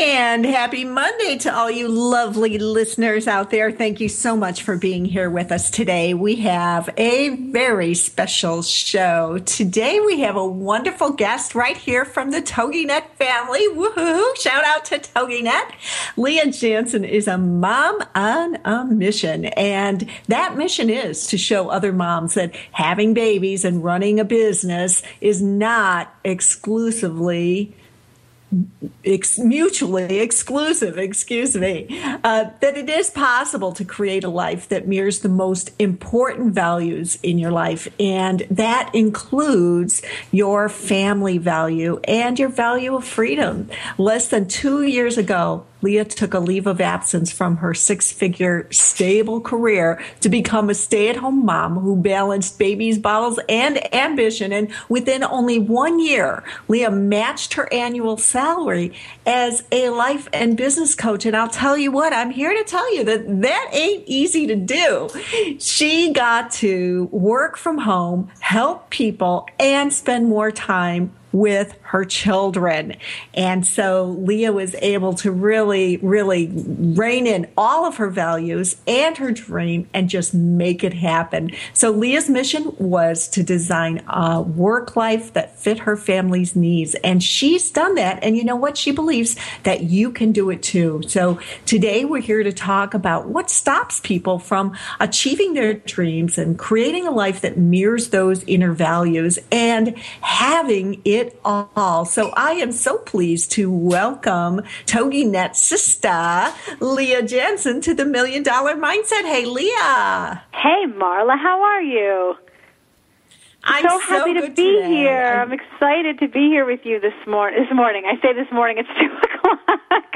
And happy Monday to all you lovely listeners out there. Thank you so much for being here with us today. We have a very special show. Today we have a wonderful guest right here from the TogiNet family. Woohoo! Shout out to TogiNet. Leah Jansen is a mom on a mission. And that mission is to show other moms that having babies and running a business is not exclusively mutually exclusive, that it is possible to create a life that mirrors the most important values in your life. And that includes your family value and your value of freedom. Less than 2 years ago, Leah took a leave of absence from her six-figure stable career to become a stay-at-home mom who balanced babies, bottles, and ambition. And within only 1 year, Leah matched her annual salary as a life and business coach. And I'll tell you what, I'm here to tell you that that ain't easy to do. She got to work from home, help people, and spend more time with her children. And so Leah was able to really rein in all of her values and her dream and just make it happen. So Leah's mission was to design a work life that fit her family's needs. And she's done that. And you know what? She believes that you can do it too. So today we're here to talk about what stops people from achieving their dreams and creating a life that mirrors those inner values and having it all. So I am so pleased to welcome TogiNet sister, Leah Jansen, to the Million Dollar Mindset. Hey, Leah. Hey, Marla. How are you? I'm so happy to be here today. I'm excited to be here with you this morning. I say this morning, it's 2 o'clock.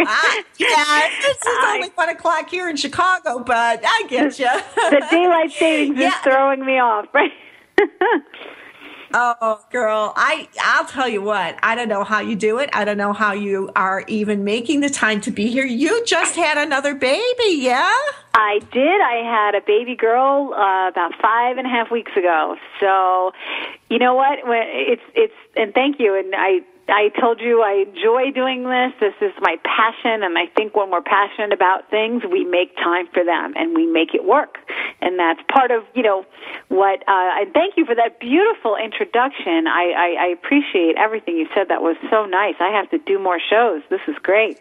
This is only 1 o'clock here in Chicago, but I get you. The daylight savings is throwing me off, right? Oh, girl, I'll tell you what. I don't know how you do it. I don't know how you are even making the time to be here. You just had another baby, yeah? I did. I had a baby girl about 5.5 weeks ago. So, you know what? It's and thank you. And I told you I enjoy doing this. This is my passion, and I think when we're passionate about things, we make time for them, and we make it work. And that's part of, you know, what and thank you for that beautiful introduction. I appreciate everything you said. That was so nice. I have to do more shows. This is great.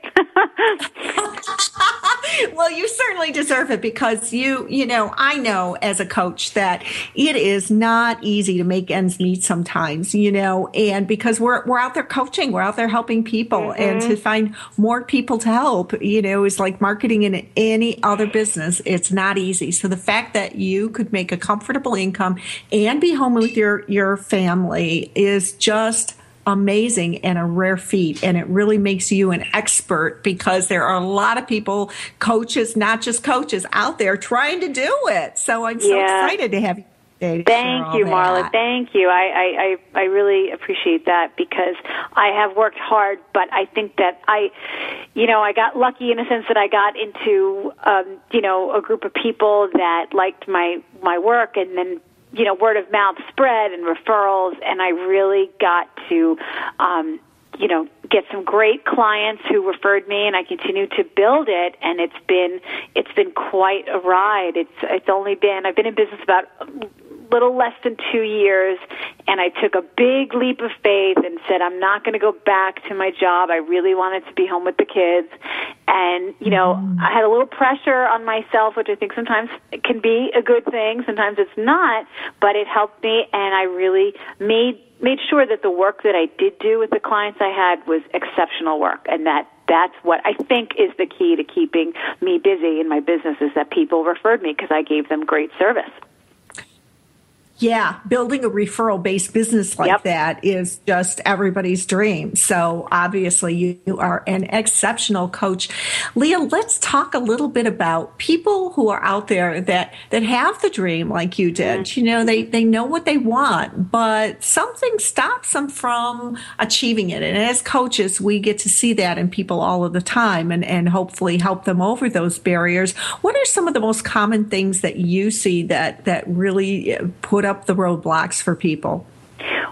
Well, you certainly deserve it because you know, I know as a coach that it is not easy to make ends meet sometimes, you know, and because we're out there coaching, we're out there helping people, mm-hmm. and to find more people to help, you know, is like marketing in any other business. It's not easy. So the fact that you could make a comfortable income and be home with your family is just amazing and a rare feat, and it really makes you an expert because there are a lot of people, coaches, not just coaches, out there trying to do it. So I'm so excited to have you. Thank you, Marla. Thank you. I really appreciate that because I have worked hard, but I think that I got lucky in a sense that I got into, a group of people that liked my work, and then, you know, word of mouth spread and referrals, and I really got to you know, get some great clients who referred me, and I continue to build it. And it's been quite a ride. I've been in business about little less than 2 years, and I took a big leap of faith and said, I'm not going to go back to my job. I really wanted to be home with the kids. And, you know, I had a little pressure on myself, which I think sometimes can be a good thing. Sometimes it's not, but it helped me, and I really made sure that the work that I did do with the clients I had was exceptional work, and that's what I think is the key to keeping me busy in my business, is that people referred me because I gave them great service. Yeah, building a referral-based business like that is just everybody's dream. So obviously you are an exceptional coach. Leah, let's talk a little bit about people who are out there that have the dream like you did. Mm-hmm. You know, they know what they want, but something stops them from achieving it. And as coaches, we get to see that in people all of the time and hopefully help them over those barriers. What are some of the most common things that you see that really put up the roadblocks for people?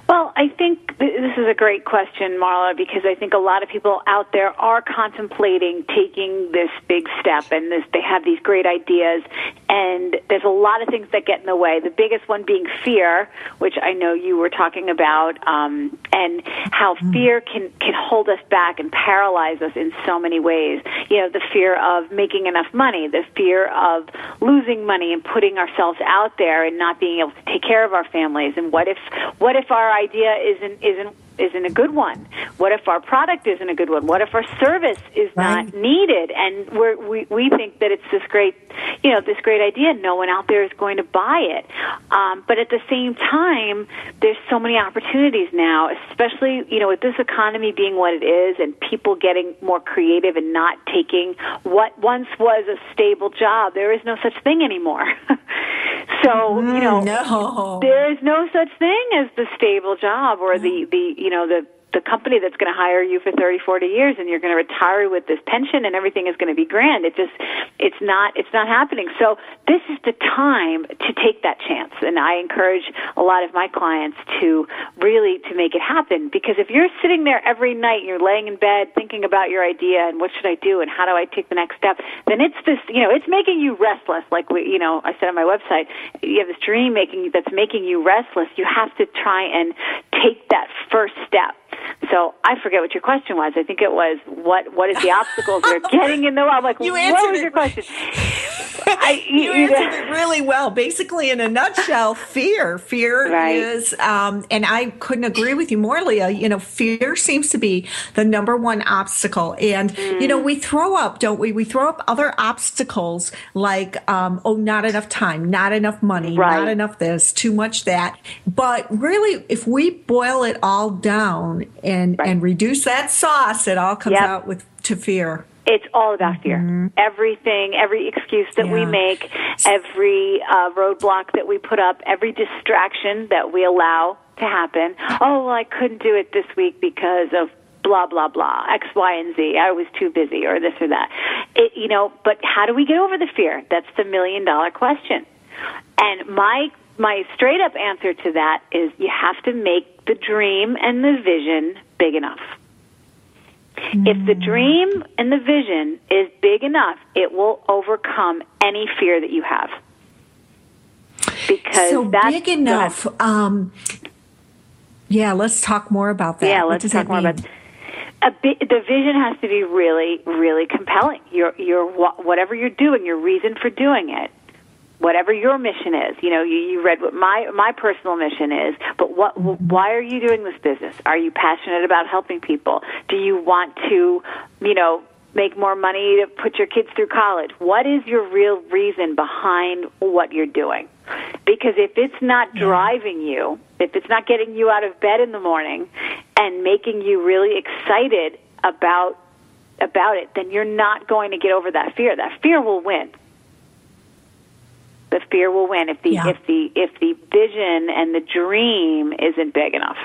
Well, I think this is a great question, Marla, because I think a lot of people out there are contemplating taking this big step, and they have these great ideas, and there's a lot of things that get in the way, the biggest one being fear, which I know you were talking about, and how fear can hold us back and paralyze us in so many ways. You know, the fear of making enough money, the fear of losing money and putting ourselves out there and not being able to take care of our families, and what if our idea isn't a good one? What if our product isn't a good one? What if our service is not needed? And we think that it's this great idea. No one out there is going to buy it. But at the same time, there's so many opportunities now, especially, you know, with this economy being what it is and people getting more creative and not taking what once was a stable job. There is no such thing anymore. So, you know, there is no such thing as the stable job or the company that's going to hire you for 30, 40 years and you're going to retire with this pension and everything is going to be grand. It's not happening. So this is the time to take that chance. And I encourage a lot of my clients to make it happen, because if you're sitting there every night and you're laying in bed thinking about your idea and what should I do and how do I take the next step, then it's making you restless. Like I said on my website, you have this dream that's making you restless. You have to try and take that first step. So I forget what your question was. I think it was, what is the obstacles they're getting in the way? I'm like, what was your question? You answered it really well. Basically, in a nutshell, fear. Fear is, and I couldn't agree with you more, Leah. You know, fear seems to be the number one obstacle. And, you know, we throw up, don't we? We throw up other obstacles like, not enough time, not enough money, not enough this, too much that. But really, if we boil it all down and reduce that sauce, it all comes out to fear. It's all about fear. Mm-hmm. Everything, every excuse that we make, every roadblock that we put up, every distraction that we allow to happen. Oh, well, I couldn't do it this week because of blah, blah, blah, X, Y, and Z. I was too busy or this or that. But how do we get over the fear? That's the million-dollar question. And my straight-up answer to that is you have to make the dream and the vision big enough. If the dream and the vision is big enough, it will overcome any fear that you have. Because so that's big enough. Let's talk more about that. Yeah, let's talk more about that. The vision has to be really, really compelling. Your whatever you're doing, your reason for doing it, whatever your mission is. You know, you read what my personal mission is, but why are you doing this business? Are you passionate about helping people? Do you want to, you know, make more money to put your kids through college? What is your real reason behind what you're doing? Because if it's not driving you, if it's not getting you out of bed in the morning and making you really excited about it, then you're not going to get over that fear. That fear will win. The fear will win if the vision and the dream isn't big enough.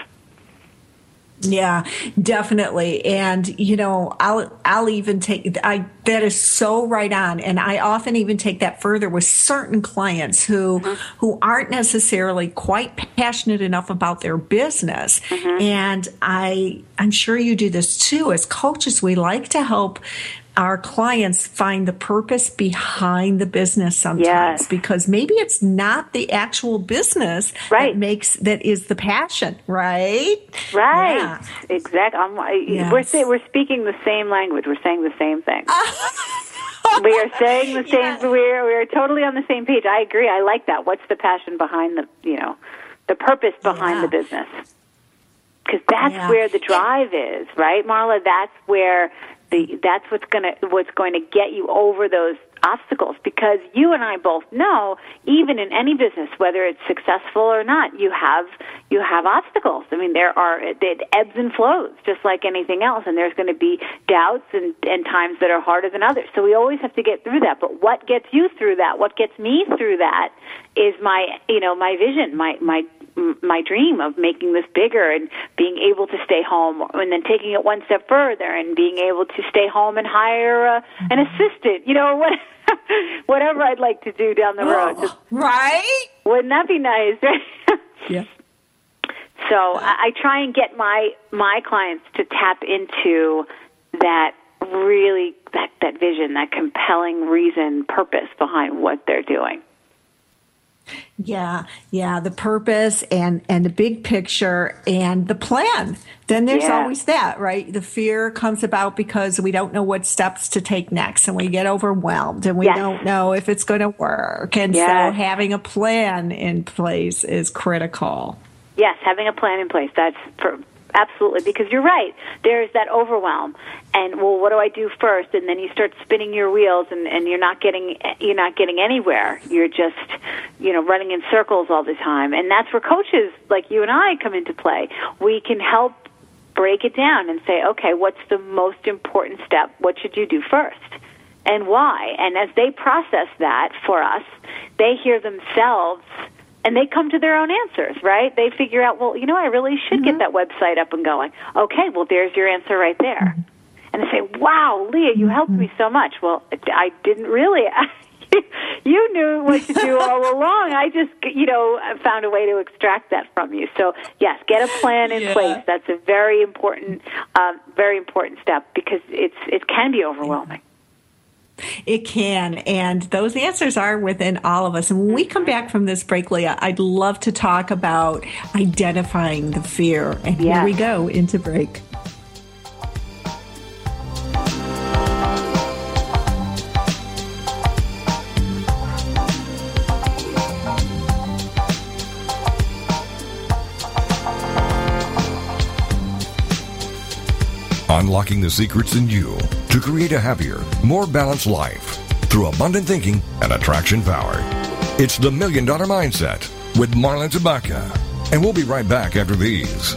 Yeah, definitely. And, you know, I'll even take, that is so right on. And I often even take that further with certain clients who aren't necessarily quite passionate enough about their business. Mm-hmm. And I'm sure you do this too. As coaches, we like to help our clients find the purpose behind the business sometimes, yes, because maybe it's not the actual business, right, that is the passion, right? Right. Yeah. Exactly. Yes. We're speaking the same language. We're saying the same thing. We are saying the same. Yes. We are totally on the same page. I agree. I like that. What's the passion behind the purpose behind, yeah, the business? Because that's, yeah, where the drive is, right, Marla? That's where. That's what's going to get you over those obstacles, because you and I both know, even in any business, whether it's successful or not, you have obstacles. I mean, it ebbs and flows just like anything else, and there's going to be doubts and times that are harder than others. So we always have to get through that. But what gets you through that? What gets me through that is my vision, my dream of making this bigger and being able to stay home, and then taking it one step further and being able to stay home and hire an assistant, whatever I'd like to do down the road. Just, right? Wouldn't that be nice? Right? Yeah. So I try and get my clients to tap into that really, that vision, that compelling reason, purpose behind what they're doing. Yeah, the purpose and the big picture and the plan. Then there's, yeah, always that, right? The fear comes about because we don't know what steps to take next, and we get overwhelmed, and we, yes, don't know if it's going to work. And, yes, so having a plan in place is critical. Yes, having a plan in place. That's absolutely, because you're right. There's that overwhelm, and well, what do I do first? And then you start spinning your wheels, and you're not getting anywhere. You're just running in circles all the time, and that's where coaches like you and I come into play. We can help break it down and say, okay, what's the most important step? What should you do first, and why? And as they process that for us, they hear themselves. And they come to their own answers, right? They figure out, well, I really should, mm-hmm, get that website up and going. Okay, well, there's your answer right there. Mm-hmm. And they say, wow, Leah, you, mm-hmm, helped me so much. Well, I didn't really. You knew what to do all along. I just, found a way to extract that from you. So, yes, get a plan in, yeah, place. That's a very important step, because it can be overwhelming. Yeah. It can, and those answers are within all of us. And when we come back from this break, Leah, I'd love to talk about identifying the fear. And, yes, here we go into break. Unlocking the secrets in you to create a happier, more balanced life through abundant thinking and attraction power. It's the Million Dollar Mindset with Marla Tabaka. And we'll be right back after these.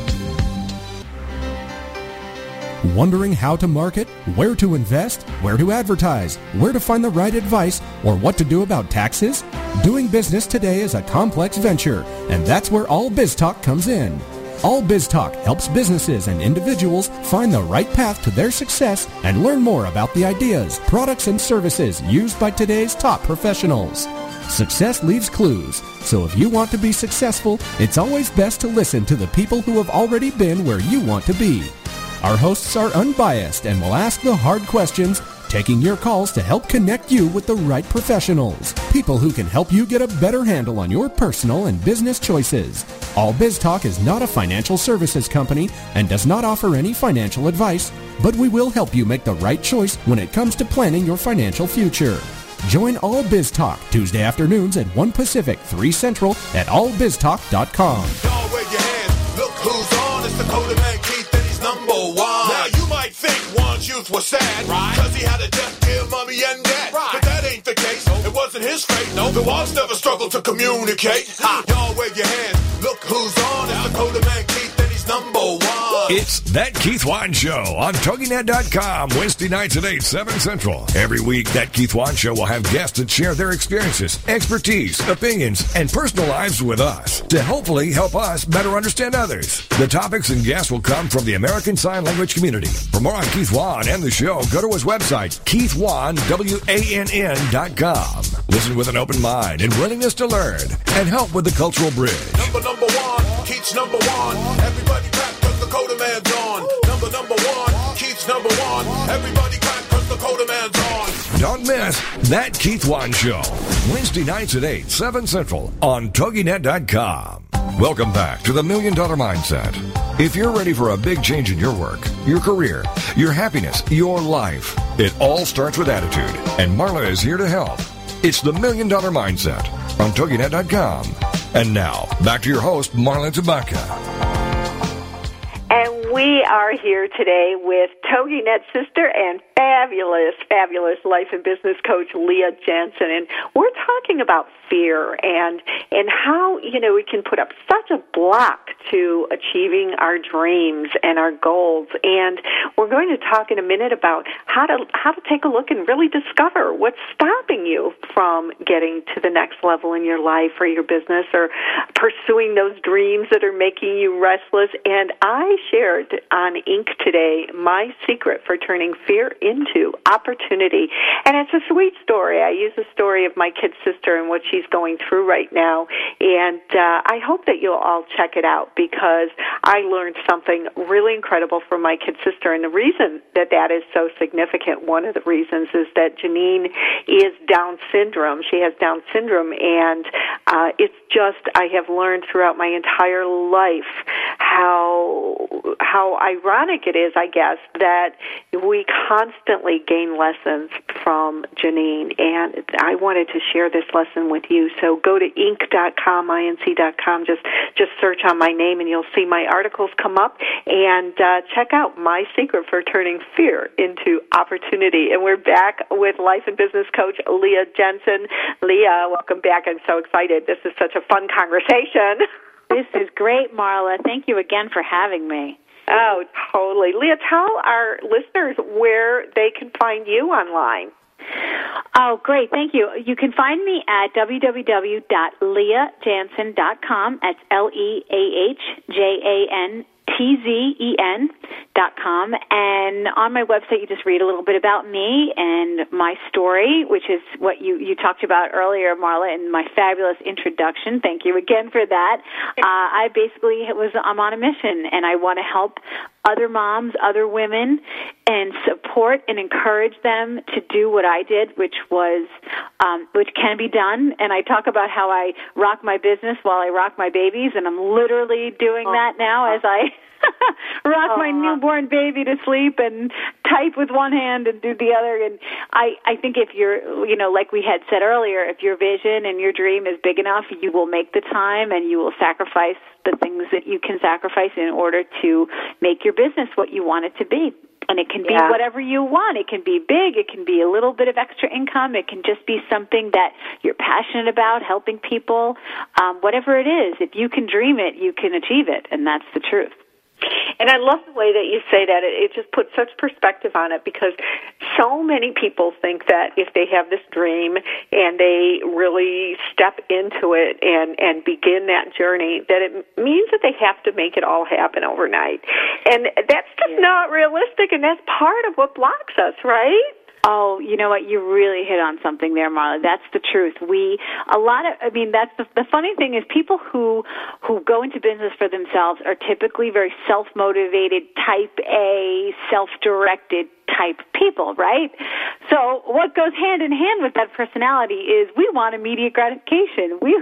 Wondering how to market, where to invest, where to advertise, where to find the right advice, or what to do about taxes? Doing business today is a complex venture, and that's where All Biz Talk comes in. All Biz Talk helps businesses and individuals find the right path to their success and learn more about the ideas, products, and services used by today's top professionals. Success leaves clues, so if you want to be successful, it's always best to listen to the people who have already been where you want to be. Our hosts are unbiased and will ask the hard questions, taking your calls to help connect you with the right professionals, people who can help you get a better handle on your personal and business choices. All Biz Talk is not a financial services company and does not offer any financial advice, but we will help you make the right choice when it comes to planning your financial future. Join All Biz Talk Tuesday afternoons at 1 Pacific, 3 Central at allbiztalk.com. Y'all wave your hands, look who's on, it's the Coda Man Keith and he's number one. Now you might think Juan's youth was sad, right? Cause he had a death, dear mommy and dad, right? But that ain't the case, it wasn't his fate, no. The Wans never struggled to communicate. Y'all wave your hands, look who's on, it's the Coda Man Keith and he's number one. It's That Keith Wan Show on TogiNet.com, Wednesday nights at 8, 7 Central. Every week, That Keith Wan Show will have guests that share their experiences, expertise, opinions, and personal lives with us to hopefully help us better understand others. The topics and guests will come from the American Sign Language community. For more on Keith Wan and the show, go to his website, KeithWann.com. Listen with an open mind and willingness to learn and help with the cultural bridge. Number one. Keith's number one. Everybody clap because the Coda man's on. Number one. Keith's number one. Everybody clap because the Coda man's on. Don't miss That Keith Wan Show. Wednesday nights at 8, 7 Central on TogiNet.com. Welcome back to the Million Dollar Mindset. If you're ready for a big change in your work, your career, your happiness, your life, it all starts with attitude, and Marla is here to help. It's the Million Dollar Mindset on TogiNet.com. And now, back to your host, Marla Tabaka. And we are here today with TogiNet sister and fabulous life and business coach, Leah Jansen. And we're talking about fear and how, you know, it can put up such a block to achieving our dreams and our goals. And we're going to talk in a minute about how to take a look and really discover what's stopping you from getting to the next level in your life or your business or pursuing those dreams that are making you restless. And I shared on Inc. today my secret for turning fear into opportunity. And it's a sweet story. I use the story of my kid sister and what she's going through right now. And I hope that you'll all check it out, because I learned something really incredible from my kid sister. And the reason that is so significant, one of the reasons, is that Janine is Down syndrome. She has Down syndrome. And it's just, I have learned throughout my entire life how ironic it is, I guess, that we constantly gain lessons from Janine. And I wanted to share this lesson with you. So go to inc.com, inc.com, just search on my name and you'll see my articles come up, and check out my secret for turning fear into opportunity. And we're back with life and business coach Leah Jansen. Leah, welcome back. I'm so excited. This is such a fun conversation. This is great, Marla. Thank you again for having me. Oh, totally. Leah, tell our listeners where they can find you online. Oh, great. Thank you. You can find me at www.leahjansen.com. That's LEAHJANTZEN.com. And on my website, you just read a little bit about me and my story, which is what you talked about earlier, Marla, in my fabulous introduction. Thank you again for that. I'm on a mission, and I want to help other moms, other women, and support and encourage them to do what I did, which can be done. And I talk about how I rock my business while I rock my babies, and I'm literally doing that now as I rock my newborn baby to sleep and type with one hand and do the other. And I think if you're, you know, like we had said earlier, if your vision and your dream is big enough, you will make the time and you will sacrifice the things that you can sacrifice in order to make your business what you want it to be. And it can be whatever you want. It can be big. It can be a little bit of extra income. It can just be something that you're passionate about, helping people. Whatever it is, if you can dream it, you can achieve it. And that's the truth. And I love the way that you say that. It just puts such perspective on it, because so many people think that if they have this dream and they really step into it and begin that journey, that it means that they have to make it all happen overnight. And that's just not realistic, and that's part of what blocks us, right? Oh, you know what? You really hit on something there, Marla. That's the truth. That's the funny thing is people who go into business for themselves are typically very self-motivated, type A, self-directed type people, right? So what goes hand in hand with that personality is we want immediate gratification. We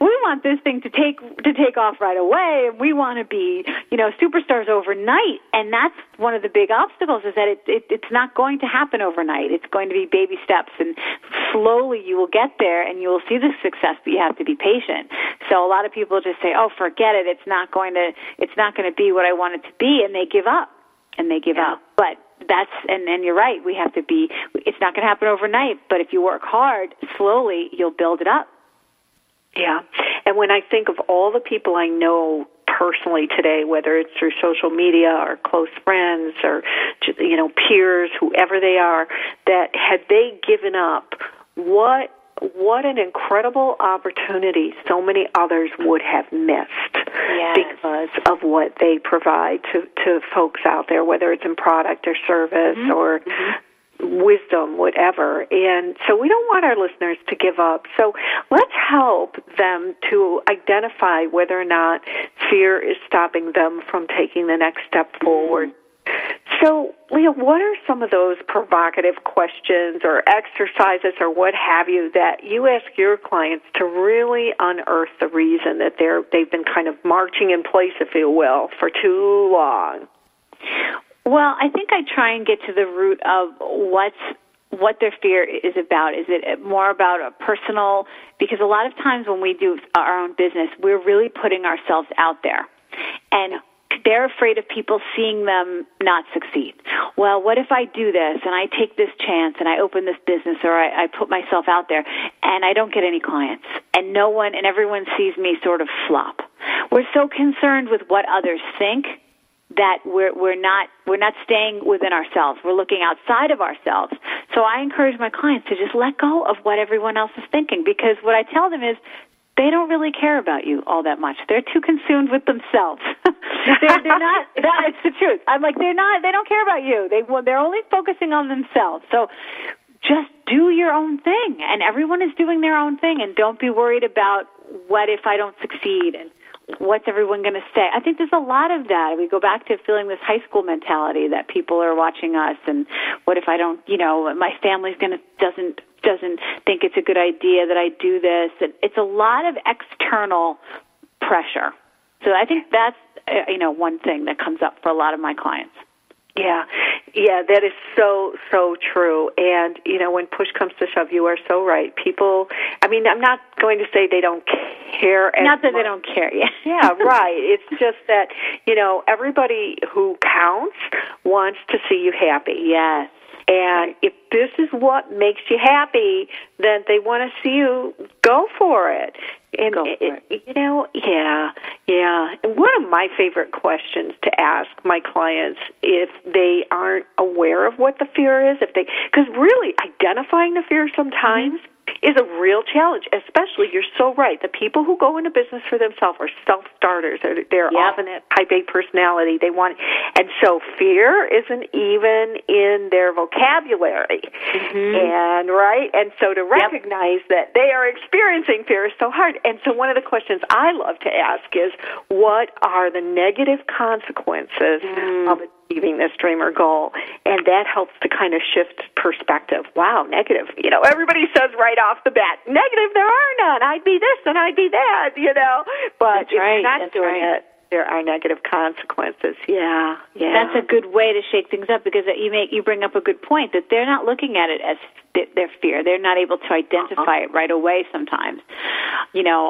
want this thing to take off right away, and we want to be, you know, superstars overnight. And that's one of the big obstacles, is that it's not going to happen overnight. It's going to be baby steps, and slowly you will get there and you will see the success, but you have to be patient. So a lot of people just say, "Oh, forget it. It's not going to be what I want it to be," and they give up. But and you're right, we have to be, it's not going to happen overnight, but if you work hard, slowly, you'll build it up. Yeah, and when I think of all the people I know personally today, whether it's through social media or close friends or, you know, peers, whoever they are, that had they given up, what an incredible opportunity so many others would have missed because of what they provide to folks out there, whether it's in product or service or wisdom, whatever. And so we don't want our listeners to give up. So let's help them to identify whether or not fear is stopping them from taking the next step forward. So, Leah, what are some of those provocative questions or exercises or what have you that you ask your clients to really unearth the reason that they've been kind of marching in place, if you will, for too long? Well, I think I try and get to the root of what their fear is about. Is it more about a personal? Because a lot of times when we do our own business, we're really putting ourselves out there. And they're afraid of people seeing them not succeed. Well, what if I do this and I take this chance and I open this business or I put myself out there and I don't get any clients and no one and everyone sees me sort of flop? We're so concerned with what others think that we're not staying within ourselves. We're looking outside of ourselves. So I encourage my clients to just let go of what everyone else is thinking, because what I tell them is, they don't really care about you all that much. They're too consumed with themselves. they're not. That's the truth. I'm like, they're not. They don't care about you. They're only focusing on themselves. So just do your own thing. And everyone is doing their own thing. And don't be worried about what if I don't succeed and what's everyone going to say. I think there's a lot of that. We go back to feeling this high school mentality that people are watching us. And what if I don't? You know, my family's doesn't think it's a good idea that I do this. It's a lot of external pressure. So I think that's, one thing that comes up for a lot of my clients. Yeah, that is so, so true. And, when push comes to shove, you are so right. People, I'm not going to say they don't care. Not that they don't care, yeah. Yeah, right. It's just that, everybody who counts wants to see you happy. Yes. And if this is what makes you happy, then they want to see you go for it. And, yeah. And one of my favorite questions to ask my clients if they aren't aware of what the fear is, because really identifying the fear sometimes is a real challenge, especially, you're so right, the people who go into business for themselves are self-starters. They're often a type A personality. And so fear isn't even in their vocabulary. Mm-hmm. And so to recognize that they are experiencing fear is so hard. And so one of the questions I love to ask is, what are the negative consequences of achieving this dream or goal? And that helps to kind of shift perspective. Wow, negative. Everybody says right off the bat, negative, there are none. I'd be this and I'd be that, But if you're not doing it, there are negative consequences. Yeah. That's a good way to shake things up, because you bring up a good point that they're not looking at it as their fear. They're not able to identify it right away sometimes.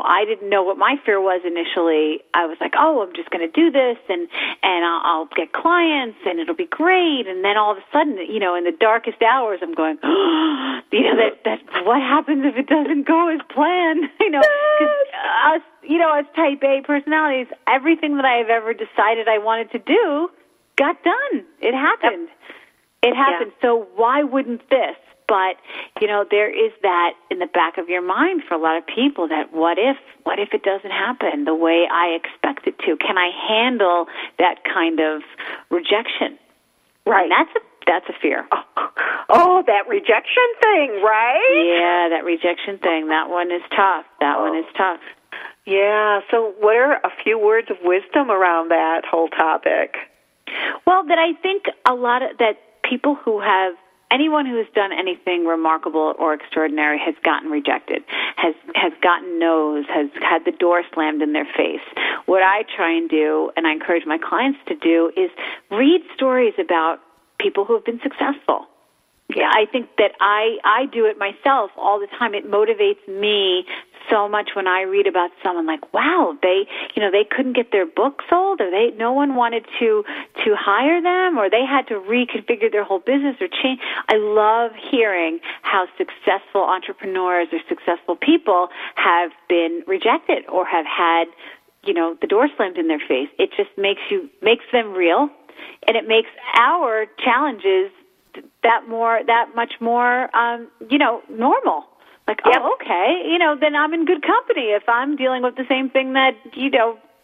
I didn't know what my fear was initially. I was like, oh, I'm just going to do this and I'll get clients and it'll be great. And then all of a sudden, in the darkest hours, I'm going, that what happens if it doesn't go as planned? Because us, as type A personalities, everything that I have ever decided I wanted to do got done. It happened. Yep. It happened. Yeah. So why wouldn't this? But, there is that in the back of your mind for a lot of people that what if it doesn't happen the way I expect it to? Can I handle that kind of rejection? Right. And that's a fear. Oh, that rejection thing, right? Yeah, that rejection thing. That one is tough. Yeah. So what are a few words of wisdom around that whole topic? Well, that I think a lot of that people who have anyone who has done anything remarkable or extraordinary has gotten rejected, has gotten no's, has had the door slammed in their face. What I try and do, and I encourage my clients to do, is read stories about people who have been successful. Yeah, I think that I do it myself all the time. It motivates me so much when I read about someone like, wow, they couldn't get their book sold, or no one wanted to hire them, or they had to reconfigure their whole business or change. I love hearing how successful entrepreneurs or successful people have been rejected or have had, the door slammed in their face. It just makes them real, and it makes our challenges that much more, normal. Like, oh, okay, then I'm in good company if I'm dealing with the same thing that,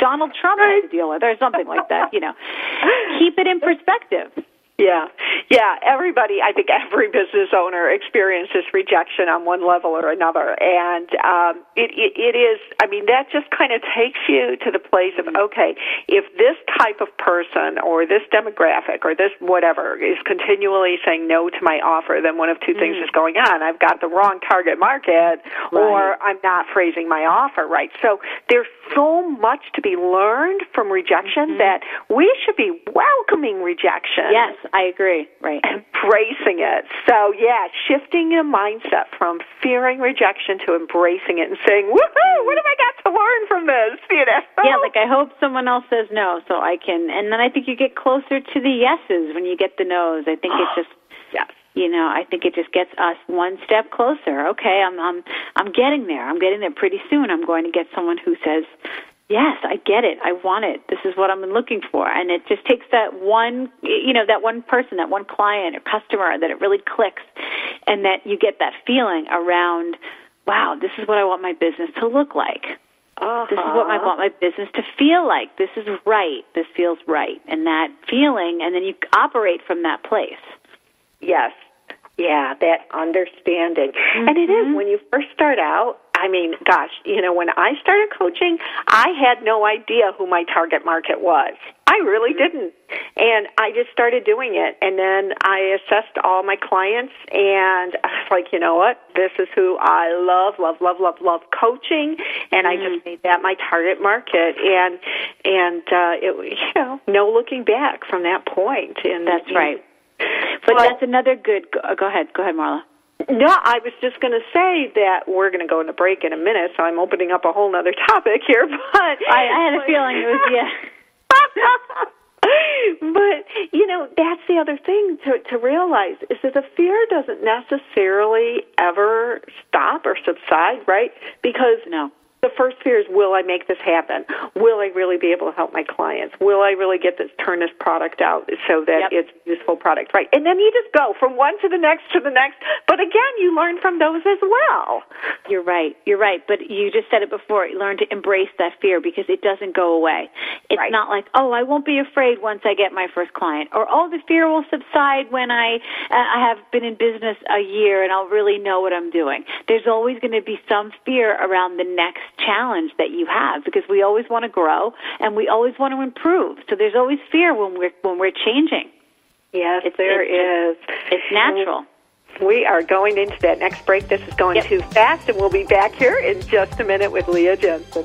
Donald Trump had to deal with or something like that. Keep it in perspective. Yeah. Everybody, I think every business owner experiences rejection on one level or another. And it is, I mean, that just kind of takes you to the place of, okay, if this type of person or this demographic or this whatever is continually saying no to my offer, then one of two things is going on. I've got the wrong target market, or I'm not phrasing my offer right. So there's so much to be learned from rejection that we should be welcoming rejection. Yes. I agree. Right. Embracing it. So, yeah, shifting your mindset from fearing rejection to embracing it and saying, woohoo, what have I got to learn from this? You know? Yeah, like I hope someone else says no so I can. And then I think you get closer to the yeses when you get the no's. I think it just, you know, I think it just gets us one step closer. Okay, I'm getting there. I'm getting there pretty soon. I'm going to get someone who says, yes, I get it. I want it. This is what I'm looking for. And it just takes that one, you know, that one person, that one client or customer that it really clicks and that you get that feeling around, wow, this is what I want my business to look like. This is what I want my business to feel like. This is right. This feels right. And that feeling, and then you operate from that place. Yes. Yeah, that understanding. Mm-hmm. And it is when you first start out. I mean, gosh, you know, when I started coaching, I had no idea who my target market was. I really didn't. And I just started doing it. And then I assessed all my clients, and I was like, you know what? This is who I love coaching. And I just made that my target market. And it was, you know, no looking back from that point. And that's right. But that's another good go ahead, Marla. No, I was just going to say that we're going to go into break in a minute, so I'm opening up a whole other topic here. But I had a feeling it was, But, you know, that's the other thing to realize is that the fear doesn't necessarily ever stop or subside, right? Because the first fear is, will I make this happen? Will I really be able to help my clients? Will I really get this, turn this product out so that it's a useful product? Right. And then you just go from one to the next. But again, you learn from those as well. You're right. You're right. But you just said it before. You learn to embrace that fear because it doesn't go away. It's not like, oh, I won't be afraid once I get my first client. Or, oh, the fear will subside when I have been in business a year and I'll really know what I'm doing. There's always going to be some fear around the next challenge that you have because we always want to grow and we always want to improve. So there's always fear when we're changing. Yes, there is. It's natural. We are going into that next break. This is going too fast, and we'll be back here in just a minute with Leah Jansen.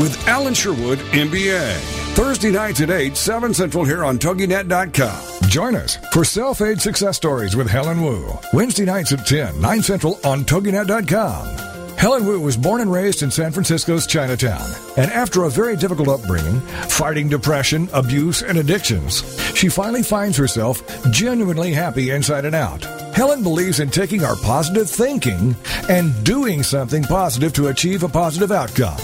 with Alan Sherwood, MBA, Thursday nights at 8, 7 Central here on TogiNet.com. Join us for Self-Aid Success Stories with Helen Wu, Wednesday nights at 10, 9 Central on TogiNet.com. Helen Wu was born and raised in San Francisco's Chinatown, and after a very difficult upbringing, fighting depression, abuse, and addictions, she finally finds herself genuinely happy inside and out. Helen believes in taking our positive thinking and doing something positive to achieve a positive outcome.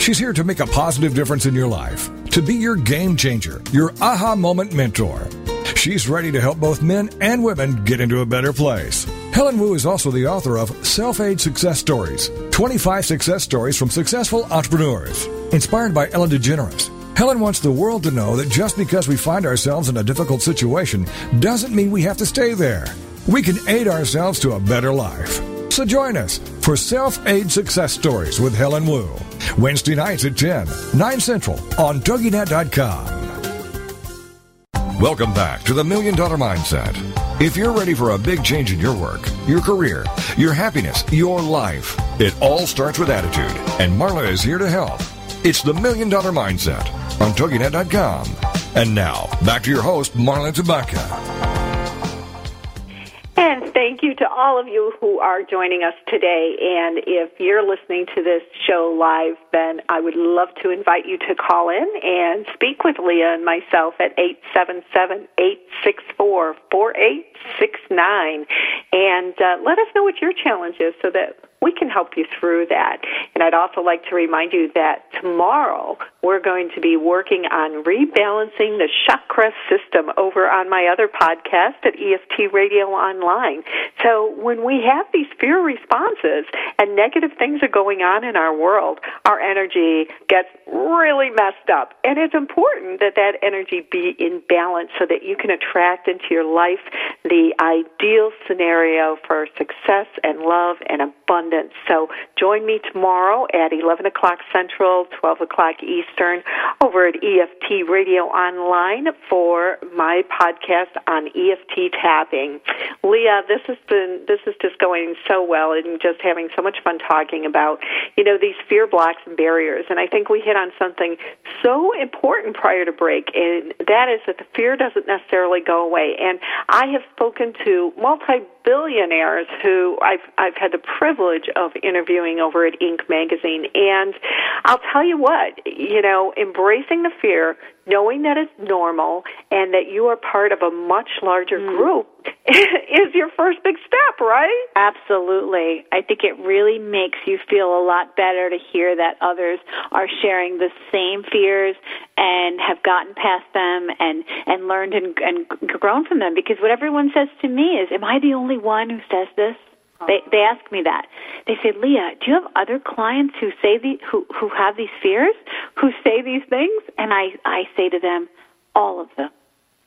She's here to make a positive difference in your life, to be your game changer, your aha moment mentor. She's ready to help both men and women get into a better place. Helen Wu is also the author of Self-Aid Success Stories, 25 success stories from successful entrepreneurs. Inspired by Ellen DeGeneres, Helen wants the world to know that just because we find ourselves in a difficult situation doesn't mean we have to stay there. We can aid ourselves to a better life. So join us for Self-Aid Success Stories with Helen Wu, Wednesday nights at 10, 9 Central on TogiNet.com. Welcome back to the Million Dollar Mindset. If you're ready for a big change in your work, your career, your happiness, your life, it all starts with attitude, and Marla is here to help. It's the Million Dollar Mindset on TogiNet.com. And now, back to your host, Marla Tabaka. And thank you to all of you who are joining us today. And if you're listening to this show live, then I would love to invite you to call in and speak with Leah and myself at 877-864-4869. And let us know what your challenge is so that we can help you through that. And I'd also like to remind you that tomorrow we're going to be working on rebalancing the chakra system over on my other podcast at EFT Radio Online. So when we have these fear responses and negative things are going on in our world, our energy gets really messed up. And it's important that that energy be in balance so that you can attract into your life the ideal scenario for success and love and abundance. So join me tomorrow at 11 o'clock Central, 12 o'clock Eastern, over at EFT Radio Online for my podcast on EFT tapping. Leah, this is just going so well and just having so much fun talking about, you know, these fear blocks and barriers. And I think we hit on something so important prior to break, and that is that the fear doesn't necessarily go away. And I have spoken to multi-billionaires who I've had the privilege of interviewing over at Inc. magazine. And I'll tell you what, you know, embracing the fear, knowing that it's normal and that you are part of a much larger group is your first big step, right? Absolutely. I think it really makes you feel a lot better to hear that others are sharing the same fears and have gotten past them and learned and grown from them. Because what everyone says to me is, am I the only one who says this? They ask me that. They say, Leah, do you have other clients who say who have these fears, who say these things? And I say to them, all of them.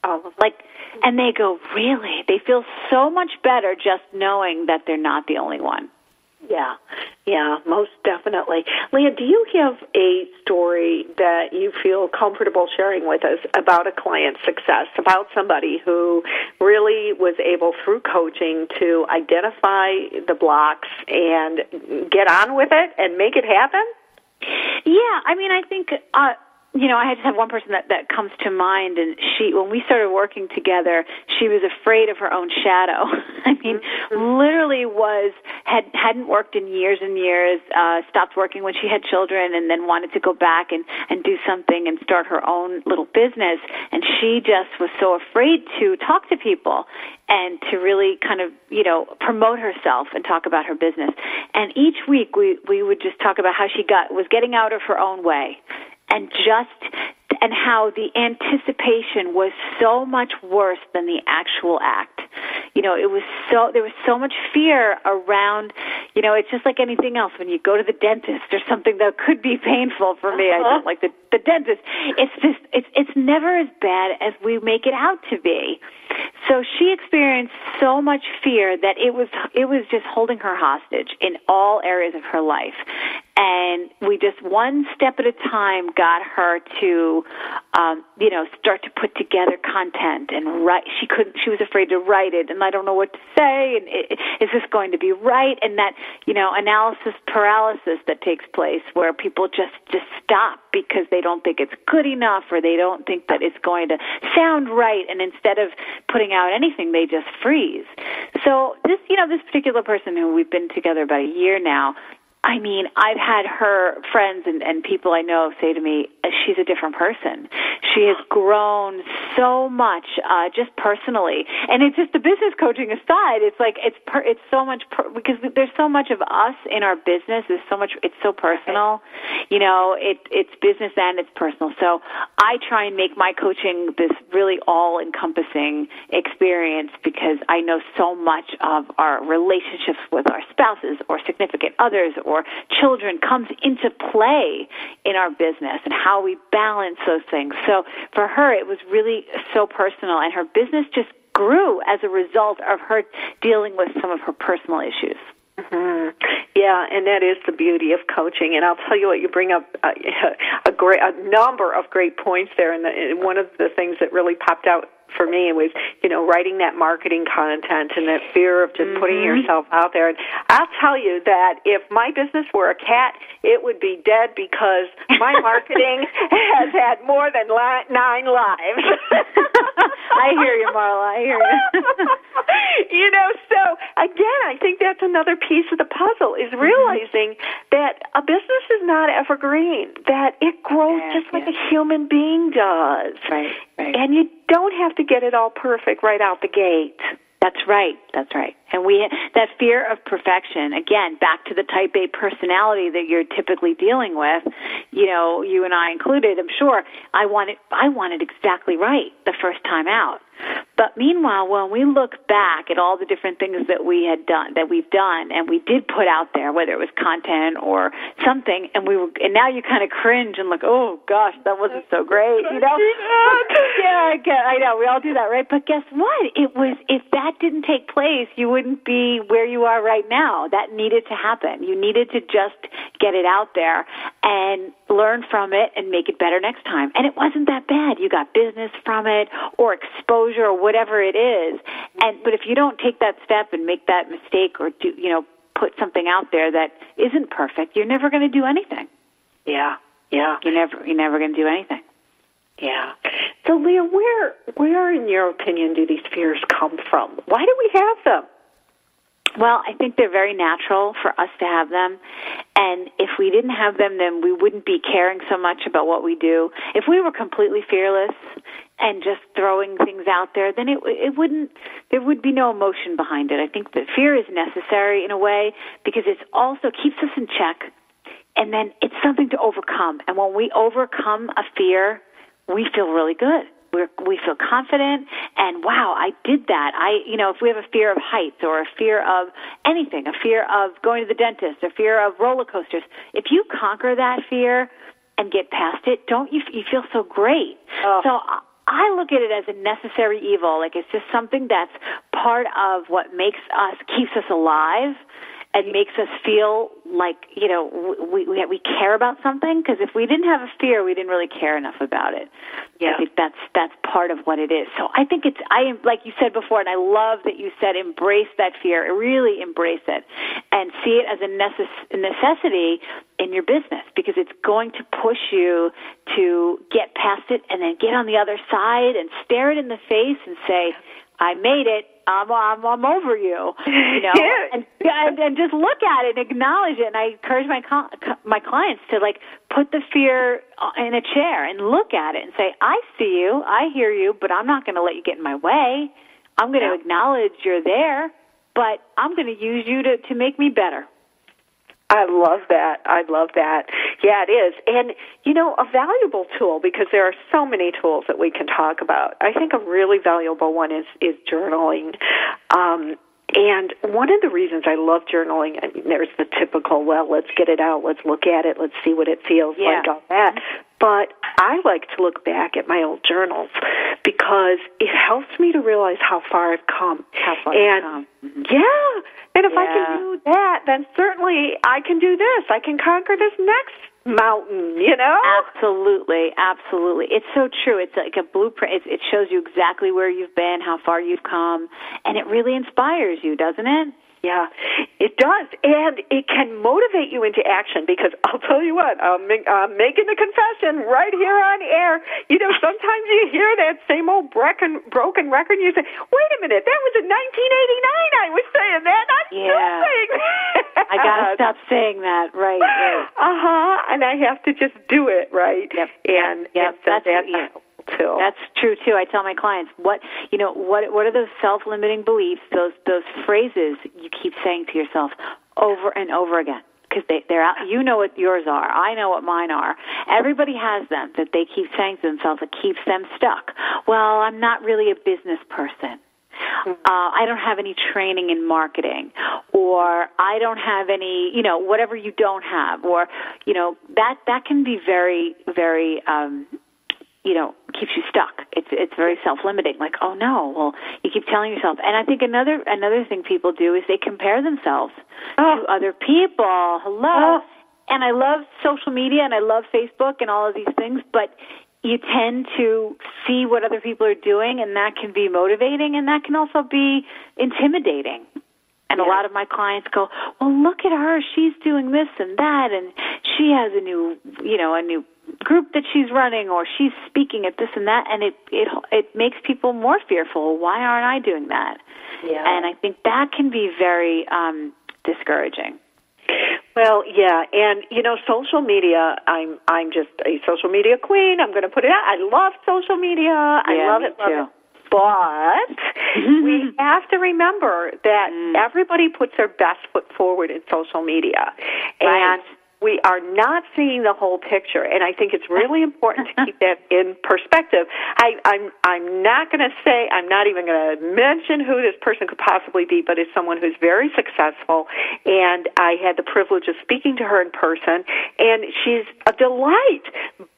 All of them. Like, and they go, really? They feel so much better just knowing that they're not the only one. Yeah, most definitely. Leah, do you have a story that you feel comfortable sharing with us about a client's success, about somebody who really was able, through coaching, to identify the blocks and get on with it and make it happen? Yeah, I mean, I think... you know, I just have one person that comes to mind, and when we started working together, she was afraid of her own shadow. I mean, literally hadn't worked in years and years, stopped working when she had children, and then wanted to go back and do something and start her own little business. And she just was so afraid to talk to people and to really kind of, you know, promote herself and talk about her business. And each week we would just talk about how she was getting out of her own way. And how the anticipation was so much worse than the actual act. You know, there was so much fear around, you know, it's just like anything else. When you go to the dentist or something that could be painful for me, I don't like the dentist. It's never as bad as we make it out to be. So she experienced so much fear that it was just holding her hostage in all areas of her life. And we just one step at a time got her to, you know, start to put together content and write. She was afraid to write it, and I don't know what to say. And is this going to be right? And that, you know, analysis paralysis that takes place where people just stop because they don't think it's good enough or they don't think that it's going to sound right. And instead of putting out anything, they just freeze. So this particular person who we've been together about a year now, I mean, I've had her friends and people I know say to me, she's a different person. She has grown so much just personally. And it's just the business coaching aside, it's like it's so much because there's so much of us in our business. There's so much. It's so personal. You know, it's business and it's personal. So I try and make my coaching this really all-encompassing experience because I know so much of our relationships with our spouses or significant others or children comes into play in our business and how we balance those things. So for her, it was really so personal, and her business just grew as a result of her dealing with some of her personal issues. Mm-hmm. Yeah, and that is the beauty of coaching. And I'll tell you what, you bring up a number of great points there, and one of the things that really popped out for me was, you know, writing that marketing content and that fear of just putting yourself out there. And I'll tell you that if my business were a cat, it would be dead because my marketing has had more than 9 lives. I hear you, Marla. I hear you. You know, so again, I think that's another piece of the puzzle is realizing that a business is not evergreen, that it grows just like a human being does. Right. And you don't have to get it all perfect right out the gate. That's right. And that fear of perfection, again, back to the type A personality that you're typically dealing with, you know, you and I included, I'm sure, I want it exactly right the first time out. But meanwhile, when we look back at all the different things that we had done, that we've done, and we did put out there, whether it was content or something, and now you kind of cringe and look, oh gosh, that wasn't so great, you know? Yeah, I know, we all do that, right? But guess what? If that didn't take place, you wouldn't be where you are right now. That needed to happen. You needed to just get it out there and learn from it and make it better next time. And it wasn't that bad. You got business from it or exposure or whatever it is. But if you don't take that step and make that mistake or do, you know, put something out there that isn't perfect, you're never going to do anything. Yeah. You're never going to do anything. Yeah. So, Leah, where in your opinion do these fears come from? Why do we have them? Well, I think they're very natural for us to have them. And if we didn't have them, then we wouldn't be caring so much about what we do. If we were completely fearless and just throwing things out there, then it wouldn't, there would be no emotion behind it. I think that fear is necessary in a way because it also keeps us in check. And then it's something to overcome. And when we overcome a fear, we feel really good. We feel confident, and wow, I did that. If we have a fear of heights or a fear of anything, a fear of going to the dentist, a fear of roller coasters, if you conquer that fear and get past it, don't you feel so great? Oh. So I look at it as a necessary evil. Like it's just something that's part of what keeps us alive. It makes us feel like, you know, we care about something, because if we didn't have a fear, we didn't really care enough about it. Yeah. I think that's part of what it is. So I think like you said before, and I love that you said embrace that fear, really embrace it, and see it as a necessity in your business, because it's going to push you to get past it and then get on the other side and stare it in the face and say, I made it. I'm over you, you know, and just look at it and acknowledge it. And I encourage my clients to, like, put the fear in a chair and look at it and say, I see you, I hear you, but I'm not going to let you get in my way. I'm going to acknowledge you're there, but I'm going to use you to make me better. I love that. Yeah, it is. And, you know, a valuable tool, because there are so many tools that we can talk about. I think a really valuable one is journaling. And one of the reasons I love journaling, I mean, there's the typical, well, let's get it out, let's look at it, let's see what it feels like, all that. But I like to look back at my old journals because it helps me to realize how far I've come. Yeah. And if I can do that, then certainly I can do this. I can conquer this next mountain, you know? Absolutely. It's so true. It's like a blueprint. It shows you exactly where you've been, how far you've come, and it really inspires you, doesn't it? Yeah, it does, and it can motivate you into action, because I'll tell you what, I'm making the confession right here on air. You know, sometimes you hear that same old broken record, and you say, wait a minute, that was in 1989 I was saying that, I'm still saying that. I gotta stop saying that, right? Right. And I have to just do it, right? Yep. And so that's too. That's true too. I tell my clients, what are those self-limiting beliefs, those phrases you keep saying to yourself over and over again? Because they're out. You know what yours are. I know what mine are. Everybody has them that they keep saying to themselves. It keeps them stuck. Well, I'm not really a business person. I don't have any training in marketing, or I don't have any, whatever you don't have, or, that can be very, very, keeps you stuck. It's very self-limiting. Like, oh no, well, you keep telling yourself. And I think another thing people do is they compare themselves to other people. Hello. And I love social media and I love Facebook and all of these things, but you tend to see what other people are doing, and that can be motivating, and that can also be intimidating. And a lot of my clients go, well, look at her. She's doing this and that, and she has a new, a new group that she's running, or she's speaking at this and that, and it makes people more fearful. Why aren't I doing that? Yeah. And I think that can be very discouraging. Well, yeah, and social media. I'm just a social media queen. I'm going to put it out. I love social media. I love it. Love it. But we have to remember that everybody puts their best foot forward in social media, and we are not seeing the whole picture. And I think it's really important to keep that in perspective. I'm not going to say, I'm not even going to mention who this person could possibly be, but it's someone who's very successful. And I had the privilege of speaking to her in person, and she's a delight.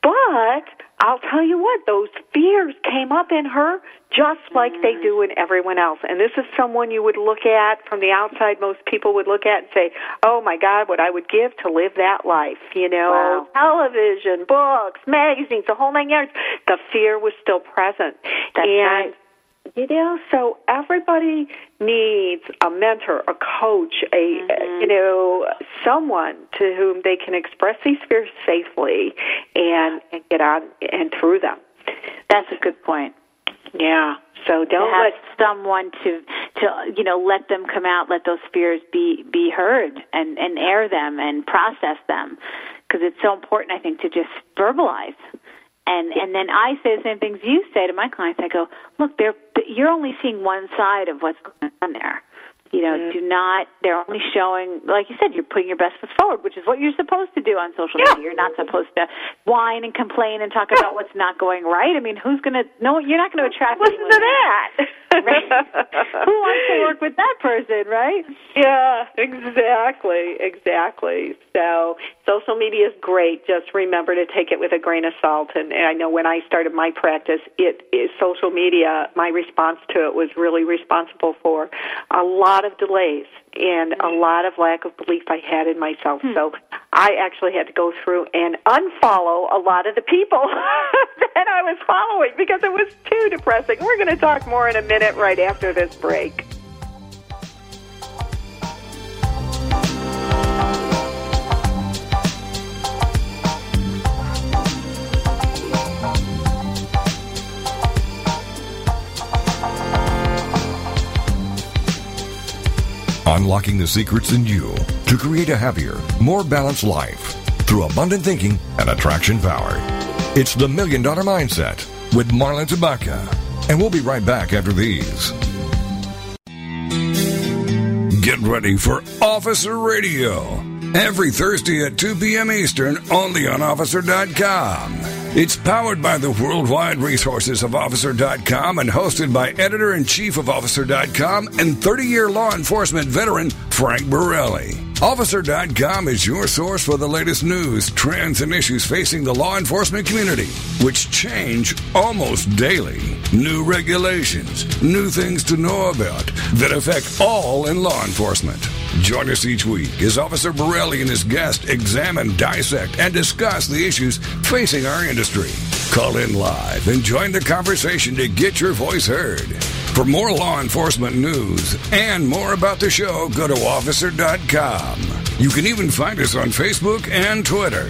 But I'll tell you what, those fears came up in her just like they do in everyone else. And this is someone you would look at from the outside, most people would look at and say, oh, my God, what I would give to live that life. Television, books, magazines, the whole nine yards. The fear was still present. That's right. So everybody needs a mentor, a coach, someone to whom they can express these fears safely and get on and through them. That's a good point. Yeah. So don't let someone to let them come out, let those fears be heard and air them and process them, because it's so important, I think, to just verbalize. And then I say the same things you say to my clients. I go, look, you're only seeing one side of what's going on there. They're only showing, like you said, you're putting your best foot forward, which is what you're supposed to do on social media. You're not supposed to whine and complain and talk about what's not going right. I mean, you're not going to attract anyone. Listen to that. Right? Who wants to work with that person, right? Yeah, exactly. So social media is great. Just remember to take it with a grain of salt. And I know when I started my practice, social media, my response to it was really responsible for a lot of delays and a lot of lack of belief I had in myself. So I actually had to go through and unfollow a lot of the people that I was following because it was too depressing. We're going to talk more in a minute right after this break. Unlocking the secrets in you to create a happier, more balanced life through abundant thinking and attraction power. It's the Million Dollar Mindset with Marla Tabaka. And we'll be right back after these. Get ready for Officer Radio. Every Thursday at 2 p.m. Eastern, only on officer.com. It's powered by the worldwide resources of officer.com and hosted by editor-in-chief of officer.com and 30-year law enforcement veteran Frank Borelli. Officer.com is your source for the latest news, trends, and issues facing the law enforcement community, which change almost daily. New regulations, new things to know about that affect all in law enforcement. Join us each week as Officer Borelli and his guest examine, dissect, and discuss the issues facing our industry. Call in live and join the conversation to get your voice heard. For more law enforcement news and more about the show, go to officer.com. You can even find us on Facebook and Twitter.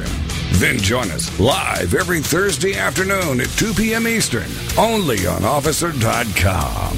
Then join us live every Thursday afternoon at 2 p.m. Eastern, only on officer.com.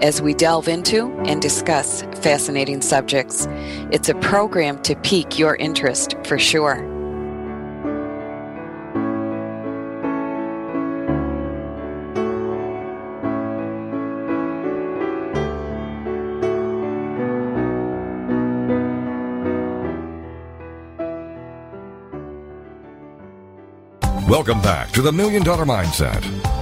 as we delve into and discuss fascinating subjects. It's a program to pique your interest for sure. Welcome back to the Million Dollar Mindset.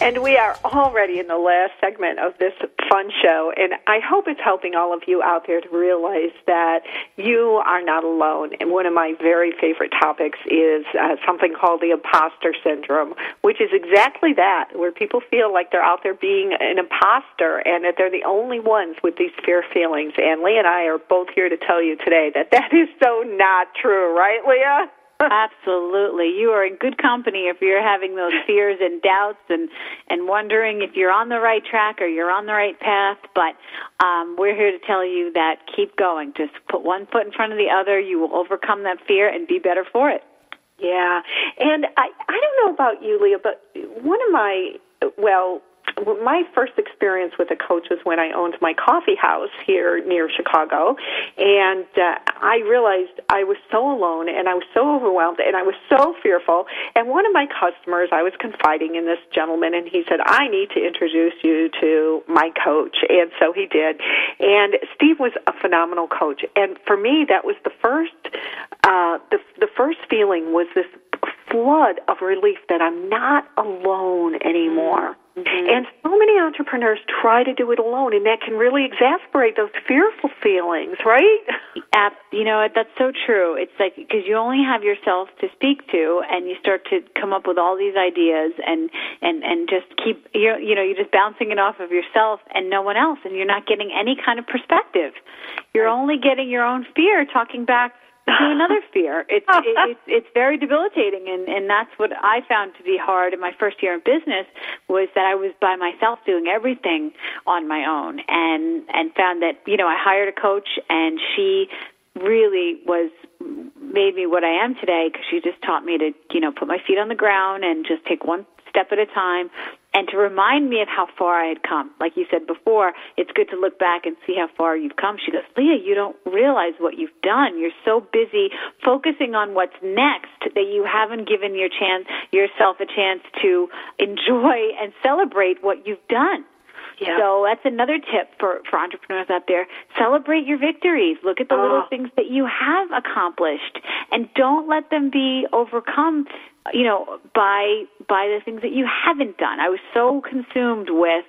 And we are already in the last segment of this fun show, and I hope it's helping all of you out there to realize that you are not alone. And one of my very favorite topics is something called the imposter syndrome, which is exactly that, where people feel like they're out there being an imposter and that they're the only ones with these fear feelings. And Leah and I are both here to tell you today that that is so not true, right, Leah? Absolutely. You are in good company if you're having those fears and doubts and wondering if you're on the right track or you're on the right path. But we're here to tell you that keep going. Just put one foot in front of the other. You will overcome that fear and be better for it. Yeah. And I don't know about you, Leah, but my first experience with a coach was when I owned my coffee house here near Chicago, and I realized I was so alone, and I was so overwhelmed, and I was so fearful, and one of my customers, I was confiding in this gentleman, and he said, I need to introduce you to my coach, and so he did, and Steve was a phenomenal coach, and for me, that was the first, the first feeling was this flood of relief that I'm not alone anymore. Mm-hmm. And so many entrepreneurs try to do it alone, and that can really exasperate those fearful feelings, right? You know, that's so true. It's like because you only have yourself to speak to, and you start to come up with all these ideas and just keep, you're just bouncing it off of yourself and no one else, and you're not getting any kind of perspective. You're only getting your own fear talking back to another fear. It's very debilitating, and that's what I found to be hard in my first year in business was that I was by myself doing everything on my own, and found that, I hired a coach, and she really made me what I am today because she just taught me to, put my feet on the ground and just take one step at a time, and to remind me of how far I had come. Like you said before, it's good to look back and see how far you've come. She goes, Leah, you don't realize what you've done. You're so busy focusing on what's next that you haven't given yourself a chance to enjoy and celebrate what you've done. Yeah. So that's another tip for entrepreneurs out there. Celebrate your victories. Look at the little things that you have accomplished, and don't let them be overcome, by the things that you haven't done. I was so consumed with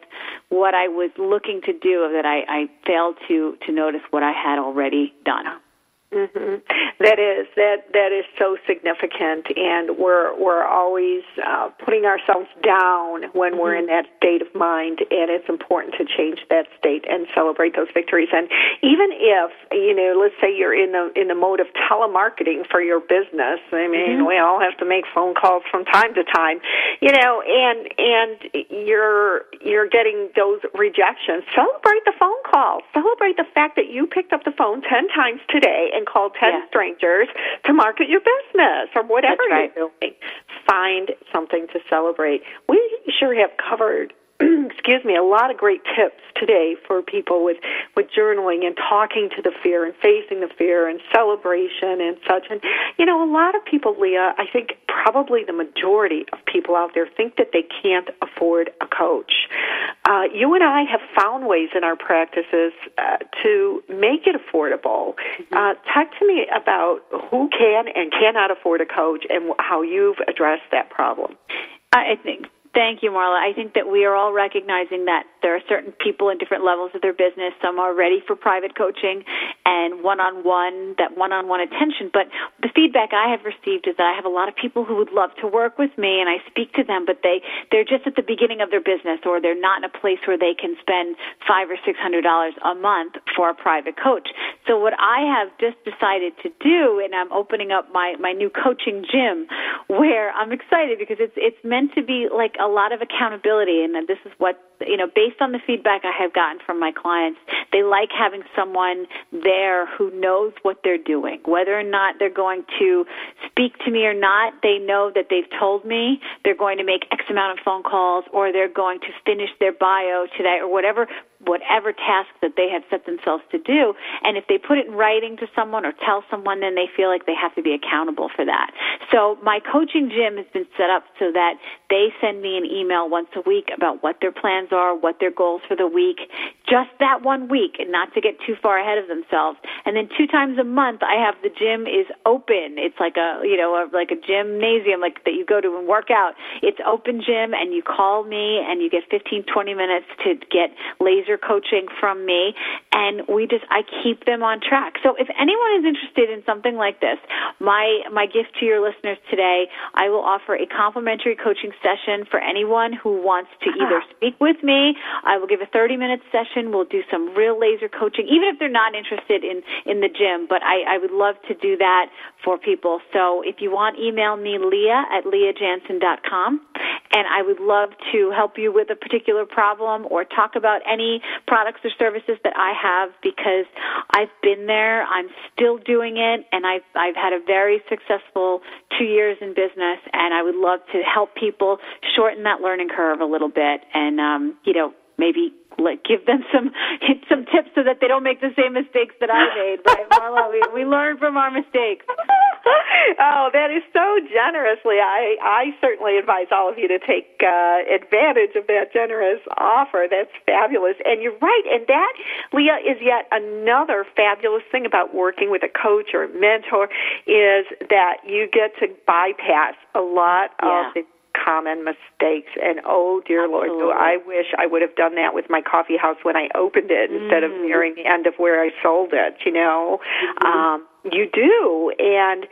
what I was looking to do that I failed to notice what I had already done. Mm-hmm. That is so significant, and we're always putting ourselves down when we're in that state of mind, and it's important to change that state and celebrate those victories. And even if let's say you're in the mode of telemarketing for your business, I mean, we all have to make phone calls from time to time, and you're getting those rejections. Celebrate the phone call. Celebrate the fact that you picked up the phone 10 times today and called 10 strangers to market your business or whatever you're doing. Find something to celebrate. We sure have covered, a lot of great tips today for people with journaling and talking to the fear and facing the fear and celebration and such. And, a lot of people, Leah, I think probably the majority of people out there think that they can't afford a coach. You and I have found ways in our practices to make it affordable. Mm-hmm. Talk to me about who can and cannot afford a coach and how you've addressed that problem. I think Thank you, Marla. I think that we are all recognizing that there are certain people in different levels of their business. Some are ready for private coaching and one-on-one, that one-on-one attention. But the feedback I have received is that I have a lot of people who would love to work with me, and I speak to them, but they're just at the beginning of their business, or they're not in a place where they can spend $500 or $600 a month for a private coach. So what I have just decided to do, and I'm opening up my new coaching gym, where I'm excited because it's meant to be like a lot of accountability, and this is what, you know, based on the feedback I have gotten from my clients, they like having someone there who knows what they're doing. Whether or not they're going to speak to me or not, they know that they've told me they're going to make X amount of phone calls, or they're going to finish their bio today, or whatever task that they have set themselves to do. And if they put it in writing to someone or tell someone, then they feel like they have to be accountable for that. So my coaching gym has been set up so that they send me an email once a week about what their plans are, what their goals for the week, just that one week, and not to get too far ahead of themselves. And then 2 times a month, I have the gym is open. It's like a gymnasium, like that you go to and work out. It's open gym, and you call me and you get 15, 20 minutes to get laser coaching from me, and I keep them on track. So if anyone is interested in something like this, my gift to your listeners today, I will offer a complimentary coaching session for anyone who wants to either speak with me. I will give a 30-minute session. We'll do some real laser coaching, even if they're not interested in the gym, but I would love to do that for people. So if you want, email me, leah@leahjansen.com, and I would love to help you with a particular problem or talk about any products or services that I have, because I've been there, I'm still doing it, and I've had a very successful 2 years in business, and I would love to help people shorten that learning curve a little bit and, maybe give them some tips so that they don't make the same mistakes that I made, right, Marla? We learn from our mistakes. Oh, that is so generously. I certainly advise all of you to take advantage of that generous offer. That's fabulous. And you're right. And that, Leah, is yet another fabulous thing about working with a coach or a mentor, is that you get to bypass a lot of the common mistakes. And oh dear Lord, so I wish I would have done that with my coffee house when I opened it instead of nearing the end of where I sold it, You do. And,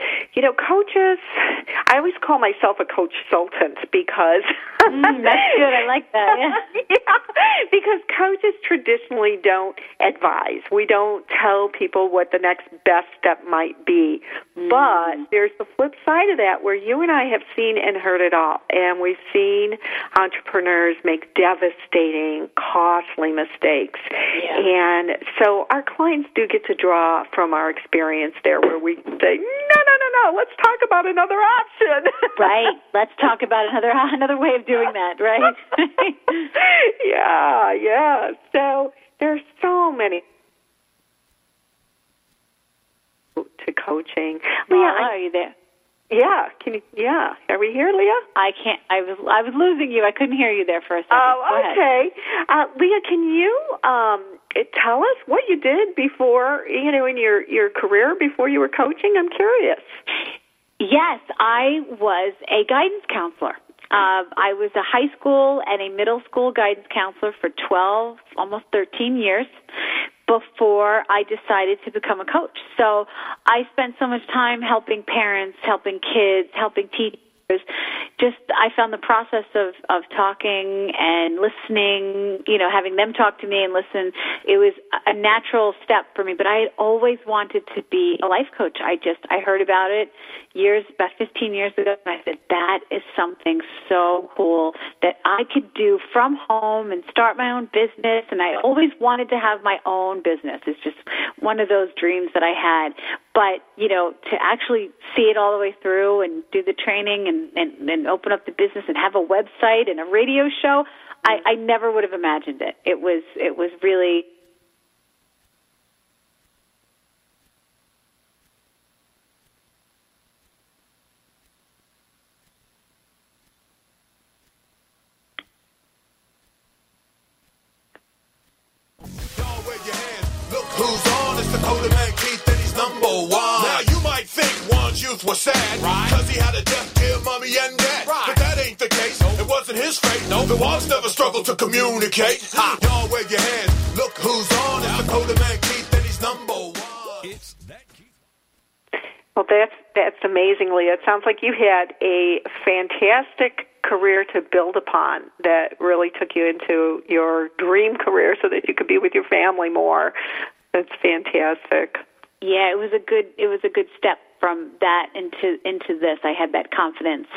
coaches, I always call myself a coach-sultant because... that's good. I like that. Yeah. Because coaches traditionally don't advise. We don't tell people what the next best step might be. But there's the flip side of that, where you and I have seen and heard it all. And we've seen entrepreneurs make devastating, costly mistakes. Yeah. And so our clients do get to draw from our experience there, where we say, no, let's talk about another option. Right. Let's talk about another way of doing that, right? Yeah. So there's so many to coaching. Leah, are you there? Yeah. Are we here, Leah? I can't. I was losing you. I couldn't hear you there for a second. Oh, okay. Leah, can you tell us what you did before, in your career before you were coaching? I'm curious. Yes, I was a guidance counselor. I was a high school and a middle school guidance counselor for 12, almost 13 years before I decided to become a coach. So I spent so much time helping parents, helping kids, helping teachers. I found the process of talking and listening, having them talk to me and listen, it was a natural step for me. But I had always wanted to be a life coach. I heard about it about 15 years ago, and I said, that is something so cool that I could do from home and start my own business. And I always wanted to have my own business. It's just one of those dreams that I had. But, to actually see it all the way through and do the training and open up the business and have a website and a radio show, I never would have imagined it. It was really... Now you might think one his youth was sad, right? Cause he had a deaf, dear mommy and dad, right? But that ain't the case, nope. It wasn't his fate, nope. The walls never struggled to communicate, ha. Y'all wave your hands, look who's on, it's the Coda Man Keith and he's number one. It's that Keith. Well, that's amazing, Leah. It sounds like you had a fantastic career to build upon that really took you into your dream career so that you could be with your family more. That's fantastic. Yeah, it was a good step from that into this. I had that confidence,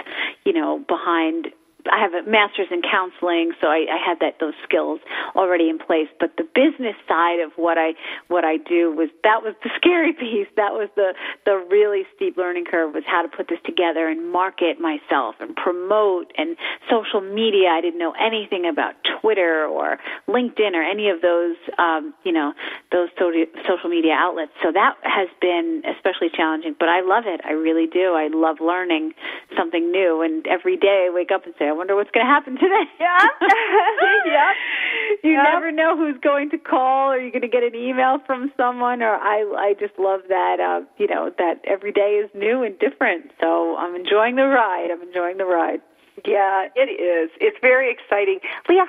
behind. I have a master's in counseling, so I had those skills already in place. But the business side of what I do was the scary piece. That was the really steep learning curve, was how to put this together and market myself and promote and social media. I didn't know anything about Twitter or LinkedIn or any of those those social media outlets. So that has been especially challenging. But I love it. I really do. I love learning something new, and every day I wake up and say, I wonder what's going to happen today. Yeah. Yep. You never know who's going to call, or you're going to get an email from someone, or I just love that, that every day is new and different. So I'm enjoying the ride. Yeah, it is. It's very exciting. Leah,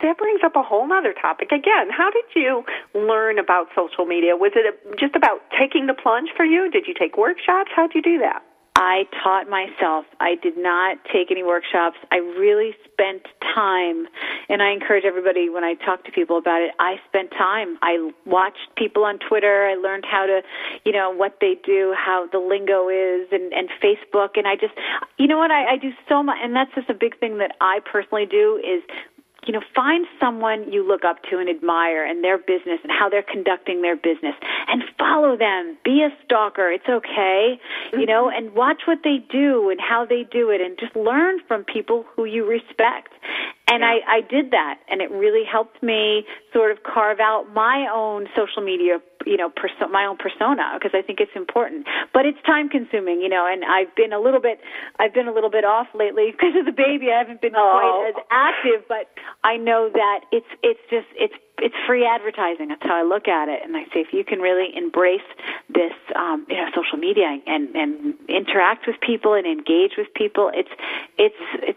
that brings up a whole other topic again. How did you learn about social media? Was it just about taking the plunge for you? Did you take workshops? How'd you do that? I taught myself. I did not take any workshops. I really spent time, and I encourage everybody when I talk to people about it, I spent time. I watched people on Twitter. I learned how to, what they do, how the lingo is, and Facebook. And I just, I do so much, and that's just a big thing that I personally do is, find someone you look up to and admire, and their business and how they're conducting their business, and follow them. Be a stalker. It's okay, and watch what they do and how they do it, and just learn from people who you respect. And I did that, and it really helped me sort of carve out my own social media, my own persona, because I think it's important. But it's time consuming, and I've been a little bit off lately because of the baby. I haven't been quite as active, but I know that it's free advertising. That's how I look at it. And I say, if you can really embrace this, social media and interact with people and engage with people, it's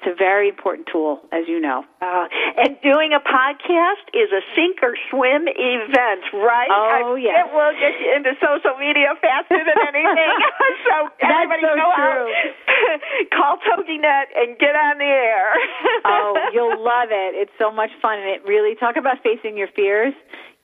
a very important tool, as you know. And doing a podcast is a sink or swim event, right? Oh, yes. It will get you into social media faster than anything. So everybody go out, call TogiNet, and get on the air. Oh, you'll love it. It's so much fun, and it really, talk about facing your fears.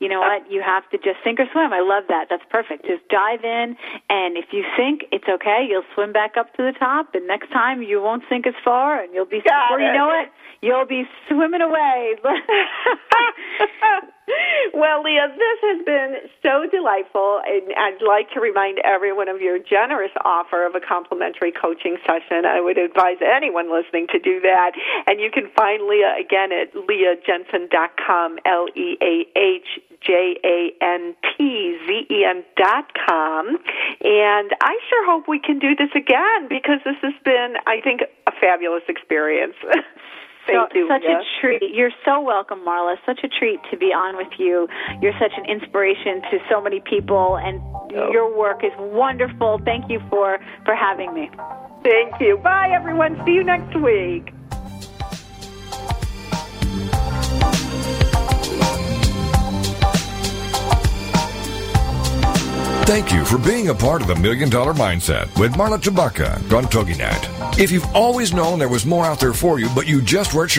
You know what? You have to just sink or swim. I love that. That's perfect. Just dive in, and if you sink, it's okay. You'll swim back up to the top, and next time you won't sink as far, and you'll be, before you know it, you'll be swimming away. Well, Leah, this has been so delightful, and I'd like to remind everyone of your generous offer of a complimentary coaching session. I would advise anyone listening to do that, and you can find Leah again at leahjansen.com, leahjantzen.com, and I sure hope we can do this again, because this has been, I think, a fabulous experience. Thank you. Such a treat. You're so welcome, Marla. Such a treat to be on with you. You're such an inspiration to so many people, and your work is wonderful. Thank you for having me. Thank you. Bye, everyone. See you next week. Thank you for being a part of the Million Dollar Mindset with Marla Tabaka on TogiNet. If you've always known there was more out there for you, but you just weren't sure